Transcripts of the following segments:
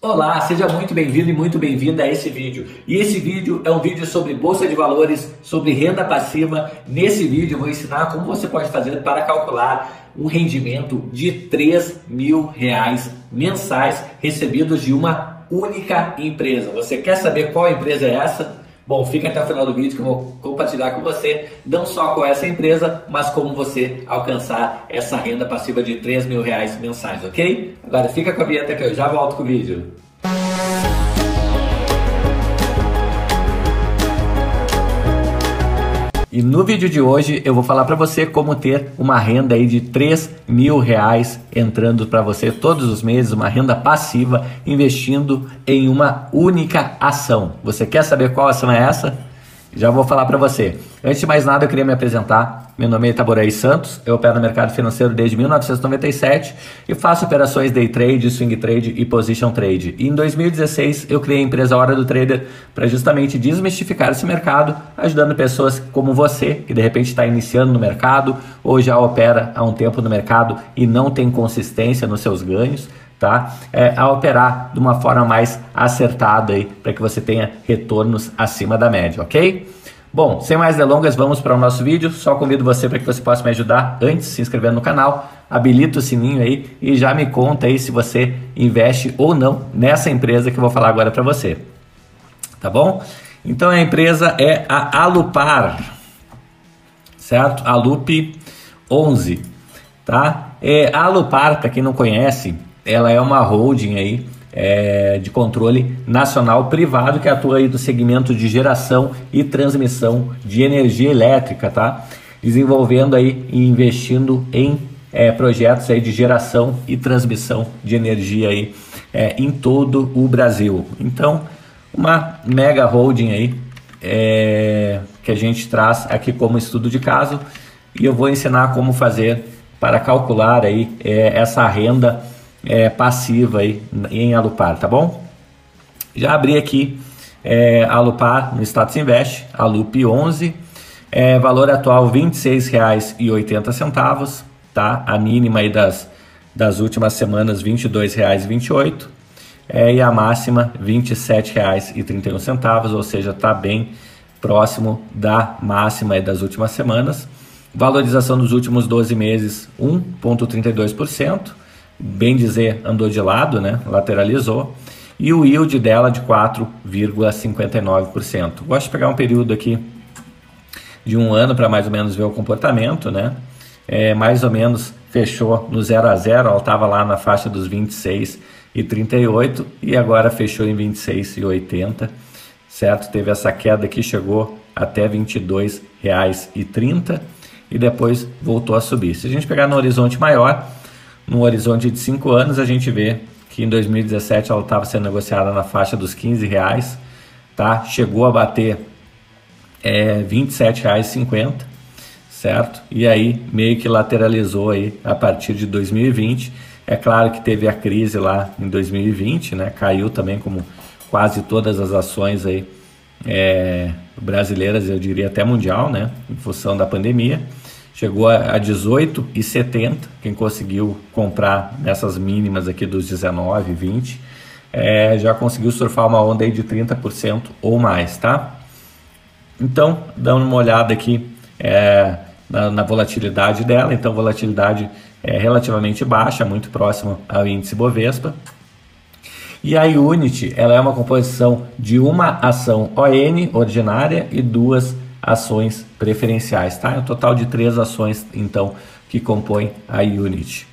Olá, seja muito bem-vindo e muito bem-vinda a esse vídeo. E esse vídeo é um vídeo sobre bolsa de valores, sobre renda passiva. Nesse vídeo eu vou ensinar como você pode fazer para calcular um rendimento de R$3.000 mensais recebidos de uma única empresa. Você quer saber qual empresa é essa? Bom, fica até o final do vídeo que eu vou compartilhar com você, não só com essa empresa, mas como você alcançar essa renda passiva de R$3.000 mensais, ok? Agora fica com a vinheta que eu já volto com o vídeo. E no vídeo de hoje eu vou falar para você como ter uma renda aí de R$3.000 entrando para você todos os meses, uma renda passiva investindo em uma única ação. Você quer saber qual ação é essa? Já vou falar para você. Antes de mais nada, eu queria me apresentar. Meu nome é Itaboraí Santos, eu opero no mercado financeiro desde 1997 e faço operações day trade, swing trade e position trade. E em 2016 eu criei a empresa Hora do Trader para justamente desmistificar esse mercado, ajudando pessoas como você, que de repente está iniciando no mercado ou já opera há um tempo no mercado e não tem consistência nos seus ganhos, tá? A operar de uma forma mais acertada aí, para que você tenha retornos acima da média, ok? Bom, sem mais delongas, vamos para o nosso vídeo. Só convido você para que você possa me ajudar antes, se inscrevendo no canal, habilita o sininho aí e já me conta aí se você investe ou não nessa empresa que eu vou falar agora para você, tá bom? Então a empresa é a Alupar, certo? Alup11, tá? A Alupar, para quem não conhece, ela é uma holding aí de controle nacional privado que atua aí no segmento de geração e transmissão de energia elétrica, tá? Desenvolvendo aí e investindo em projetos aí de geração e transmissão de energia aí em todo o Brasil. Então, uma mega holding aí que a gente traz aqui como estudo de caso, e eu vou ensinar como fazer para calcular aí essa renda passiva aí em Alupar, tá bom? Já abri aqui Alupar no Status Invest, Alup11, valor atual R$26,80, tá? A mínima aí das últimas semanas R$22,28 e a máxima R$27,31, ou seja, tá bem próximo da máxima aí das últimas semanas. Valorização dos últimos 12 meses 1,32%. Bem dizer, andou de lado, né? Lateralizou. E o yield dela de 4,59%. Gosto de pegar um período aqui de um ano para mais ou menos ver o comportamento, né? Mais ou menos fechou no 0 a 0, ela estava lá na faixa dos 26,38 e agora fechou em 26,80, certo? Teve essa queda que chegou até R$22,30 e depois voltou a subir. Se a gente pegar no horizonte maior, no horizonte de 5 anos, a gente vê que em 2017 ela estava sendo negociada na faixa dos R$15, tá? Chegou a bater R$27,50, certo? E aí meio que lateralizou aí a partir de 2020. É claro que teve a crise lá em 2020, né? Caiu também como quase todas as ações aí, brasileiras, eu diria até mundial, né? Em função da pandemia. Chegou a R$18,70, quem conseguiu comprar nessas mínimas aqui dos 19, 20, já conseguiu surfar uma onda aí de 30% ou mais, tá? Então, dando uma olhada aqui na volatilidade dela, então volatilidade relativamente baixa, muito próxima ao índice Bovespa. E a Unity, ela é uma composição de uma ação ON, ordinária, e duas ações preferenciais, tá? É um total de 3 ações, então, que compõem a Unity,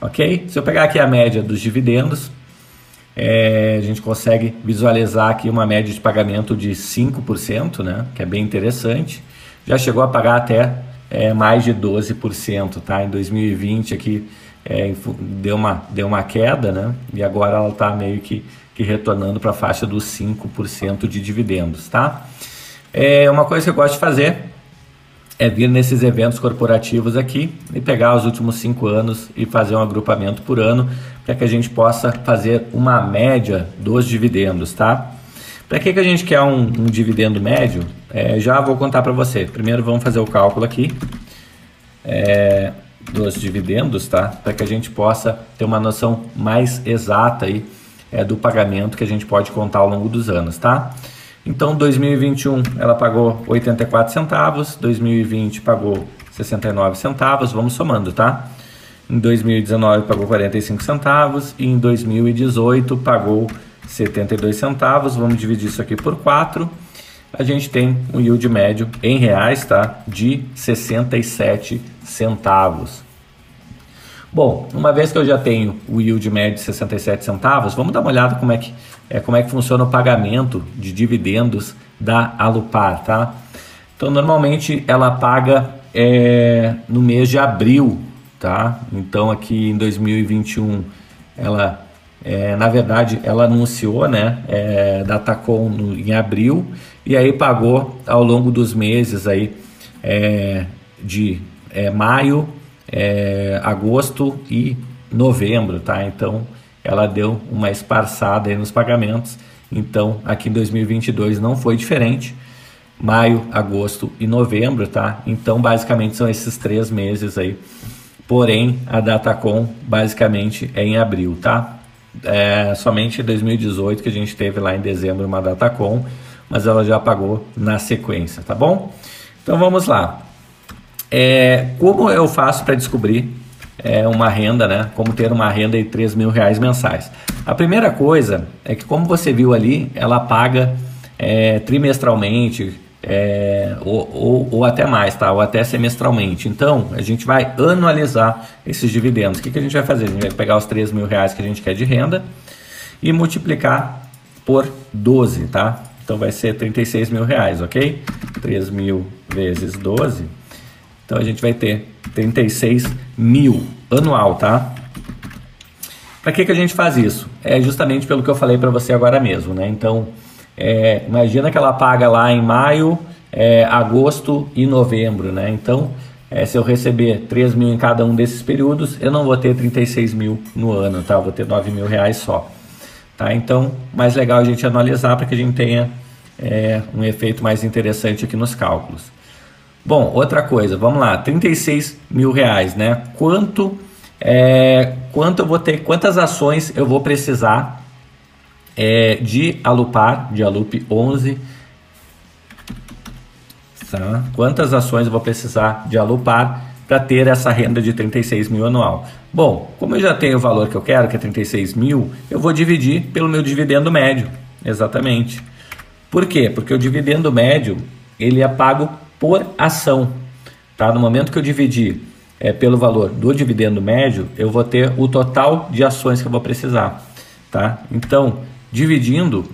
ok? Se eu pegar aqui a média dos dividendos, a gente consegue visualizar aqui uma média de pagamento de 5%, né? Que é bem interessante. Já chegou a pagar até mais de 12%, tá? Em 2020 aqui deu uma queda, né? E agora ela tá meio que retornando para a faixa dos 5% de dividendos, tá? Uma coisa que eu gosto de fazer é vir nesses eventos corporativos aqui e pegar os últimos 5 anos e fazer um agrupamento por ano para que a gente possa fazer uma média dos dividendos, tá? Para que a gente quer um dividendo médio? Já vou contar para você. Primeiro vamos fazer o cálculo aqui dos dividendos, tá? Para que a gente possa ter uma noção mais exata aí do pagamento que a gente pode contar ao longo dos anos, tá? Então, 2021 ela pagou 84 centavos, 2020 pagou 69 centavos, vamos somando, tá? Em 2019 pagou 45 centavos e em 2018 pagou 72 centavos, vamos dividir isso aqui por 4. A gente tem um yield médio em reais, tá? De 67 centavos. Bom, uma vez que eu já tenho o yield médio de 67 centavos, vamos dar uma olhada como é que funciona o pagamento de dividendos da Alupar, tá? Então, normalmente ela paga no mês de abril, tá? Então, aqui em 2021, ela, na verdade, ela anunciou, né, Datacom em abril, e aí pagou ao longo dos meses aí, de maio, agosto e novembro, tá? Então ela deu uma esparçada aí nos pagamentos. Então aqui em 2022 não foi diferente, maio, agosto e novembro, tá? Então basicamente são esses 3 meses aí, porém a Datacom basicamente é em abril, tá? Somente em 2018 que a gente teve lá em dezembro uma Datacom, mas ela já pagou na sequência, tá bom? Então vamos lá. Como eu faço para descobrir uma renda, né? Como ter uma renda de 3 mil reais mensais? A primeira coisa é que, como você viu ali, ela paga trimestralmente ou até mais, tá? Ou até semestralmente. Então, a gente vai anualizar esses dividendos. O que a gente vai fazer? A gente vai pegar os 3 mil reais que a gente quer de renda e multiplicar por 12, tá? Então, vai ser 36 mil reais, ok? 3 mil vezes 12... Então a gente vai ter 36 mil anual, tá? Para que a gente faz isso? É justamente pelo que eu falei para você agora mesmo, né? Então, imagina que ela paga lá em maio, agosto e novembro, né? Então, se eu receber 3 mil em cada um desses períodos, eu não vou ter 36 mil no ano, tá? Eu vou ter 9 mil reais só, tá? Então, mais legal a gente analisar para que a gente tenha um efeito mais interessante aqui nos cálculos. Bom, outra coisa, vamos lá, 36 mil reais, né? Quanto eu vou ter, quantas ações eu vou precisar de Alupar, de Alup11, tá? Quantas ações eu vou precisar de Alupar para ter essa renda de 36 mil anual? Bom, como eu já tenho o valor que eu quero, que é 36 mil, eu vou dividir pelo meu dividendo médio, exatamente. Por quê? Porque o dividendo médio, ele é pago por ação, tá? No momento que eu dividir pelo valor do dividendo médio, eu vou ter o total de ações que eu vou precisar, tá? Então, dividindo,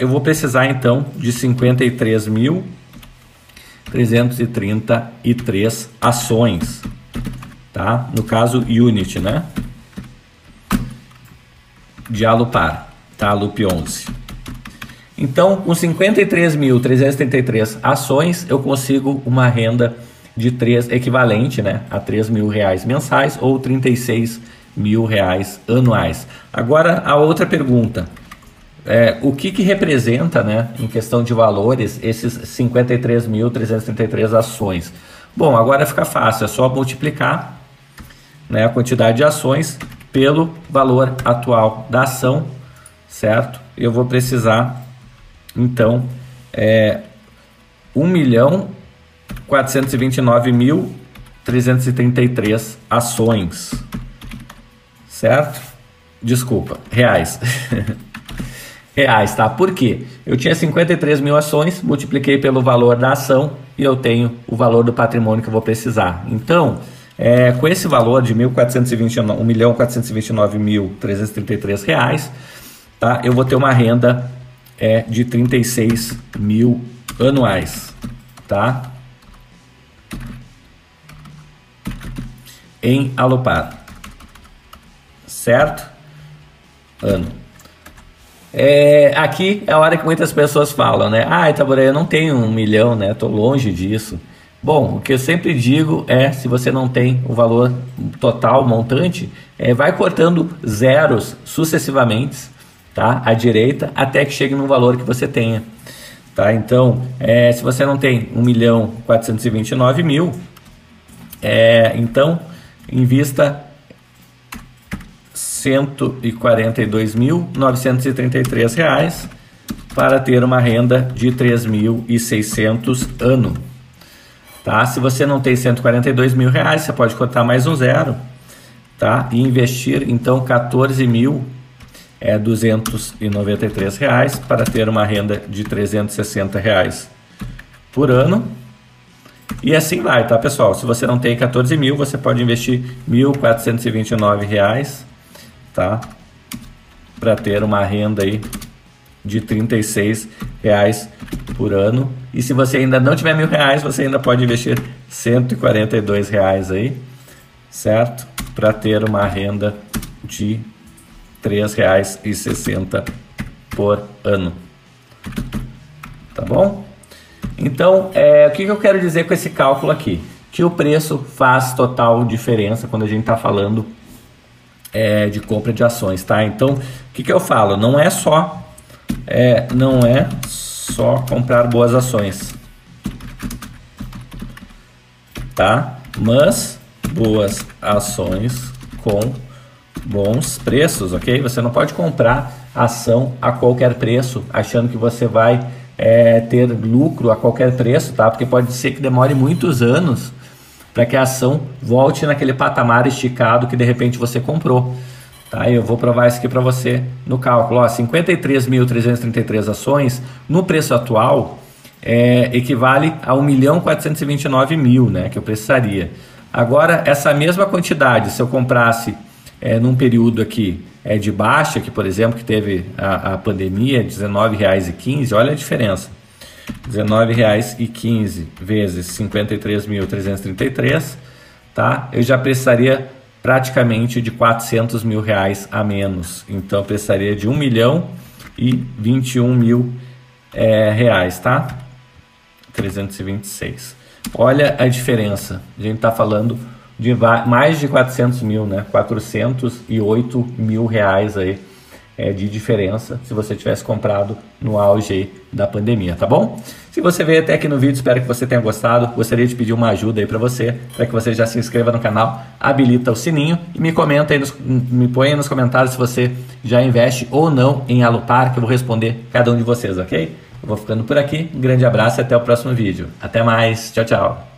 eu vou precisar então de 53.333 ações, tá? No caso, unit, né? De Alupar, tá? Alup11. Então, com 53.333 ações, eu consigo uma renda de equivalente, né, a 3 mil reais mensais ou 36 mil reais anuais. Agora, a outra pergunta, o que representa, né, em questão de valores, esses 53.333 ações? Bom, agora fica fácil, é só multiplicar, né, a quantidade de ações pelo valor atual da ação, certo? Eu vou precisar... Então, 1.429.333 ações, certo? Desculpa, reais. Reais, tá? Por quê? Eu tinha 53 mil ações, multipliquei pelo valor da ação e eu tenho o valor do patrimônio que eu vou precisar. Então, com esse valor de 1.429.333 reais, tá? Eu vou ter uma renda... de 36 mil anuais, tá? Em Alupar, certo? Ano. Aqui é a hora que muitas pessoas falam, né? Ah, Itaboraí, eu não tenho 1 milhão, né? Tô longe disso. Bom, o que eu sempre digo é, se você não tem o valor total, montante, vai cortando zeros sucessivamente, tá? À direita, até que chegue no valor que você tenha, tá? Então, se você não tem 1.429.000, então invista 142.933 reais para ter uma renda de 3.600 ano. Tá? Se você não tem 142 mil reais, você pode contar mais um zero, tá? E investir então 14.293 reais para ter uma renda de 360 reais por ano. E assim vai, tá, pessoal? Se você não tem 14 mil, você pode investir R$ 1.429, tá? Para ter uma renda aí de R$ 36 por ano. E se você ainda não tiver R$ 1.000, você ainda pode investir R$ 142 aí, certo? Para ter uma renda de R$ 3,60 por ano, tá bom? Então, o que eu quero dizer com esse cálculo aqui? Que o preço faz total diferença quando a gente está falando de compra de ações, tá? Então, o que eu falo? Não é só comprar boas ações, tá? Mas boas ações com bons preços, ok? Você não pode comprar ação a qualquer preço, achando que você vai ter lucro a qualquer preço, tá? Porque pode ser que demore muitos anos para que a ação volte naquele patamar esticado que de repente você comprou, tá? Eu vou provar isso aqui para você no cálculo. 53.333 ações no preço atual equivale a 1.429.000, né? Que eu precisaria. Agora, essa mesma quantidade, se eu comprasse num período aqui de baixa, que por exemplo, que teve a pandemia, R$ 19,15, olha a diferença. R$ 19,15 vezes 53.333, tá? Eu já precisaria praticamente de R$ 400 mil a menos. Então eu precisaria de R$ 1.021.000, tá? 326. Olha a diferença. A gente tá falando de mais de 400 mil, né? 408 mil reais aí de diferença se você tivesse comprado no auge da pandemia, tá bom? Se você veio até aqui no vídeo, espero que você tenha gostado. Gostaria de pedir uma ajuda aí para você, para que você já se inscreva no canal, habilita o sininho e me comenta aí, me põe aí nos comentários se você já investe ou não em Alupar, que eu vou responder cada um de vocês, ok? Eu vou ficando por aqui, um grande abraço e até o próximo vídeo. Até mais, tchau, tchau!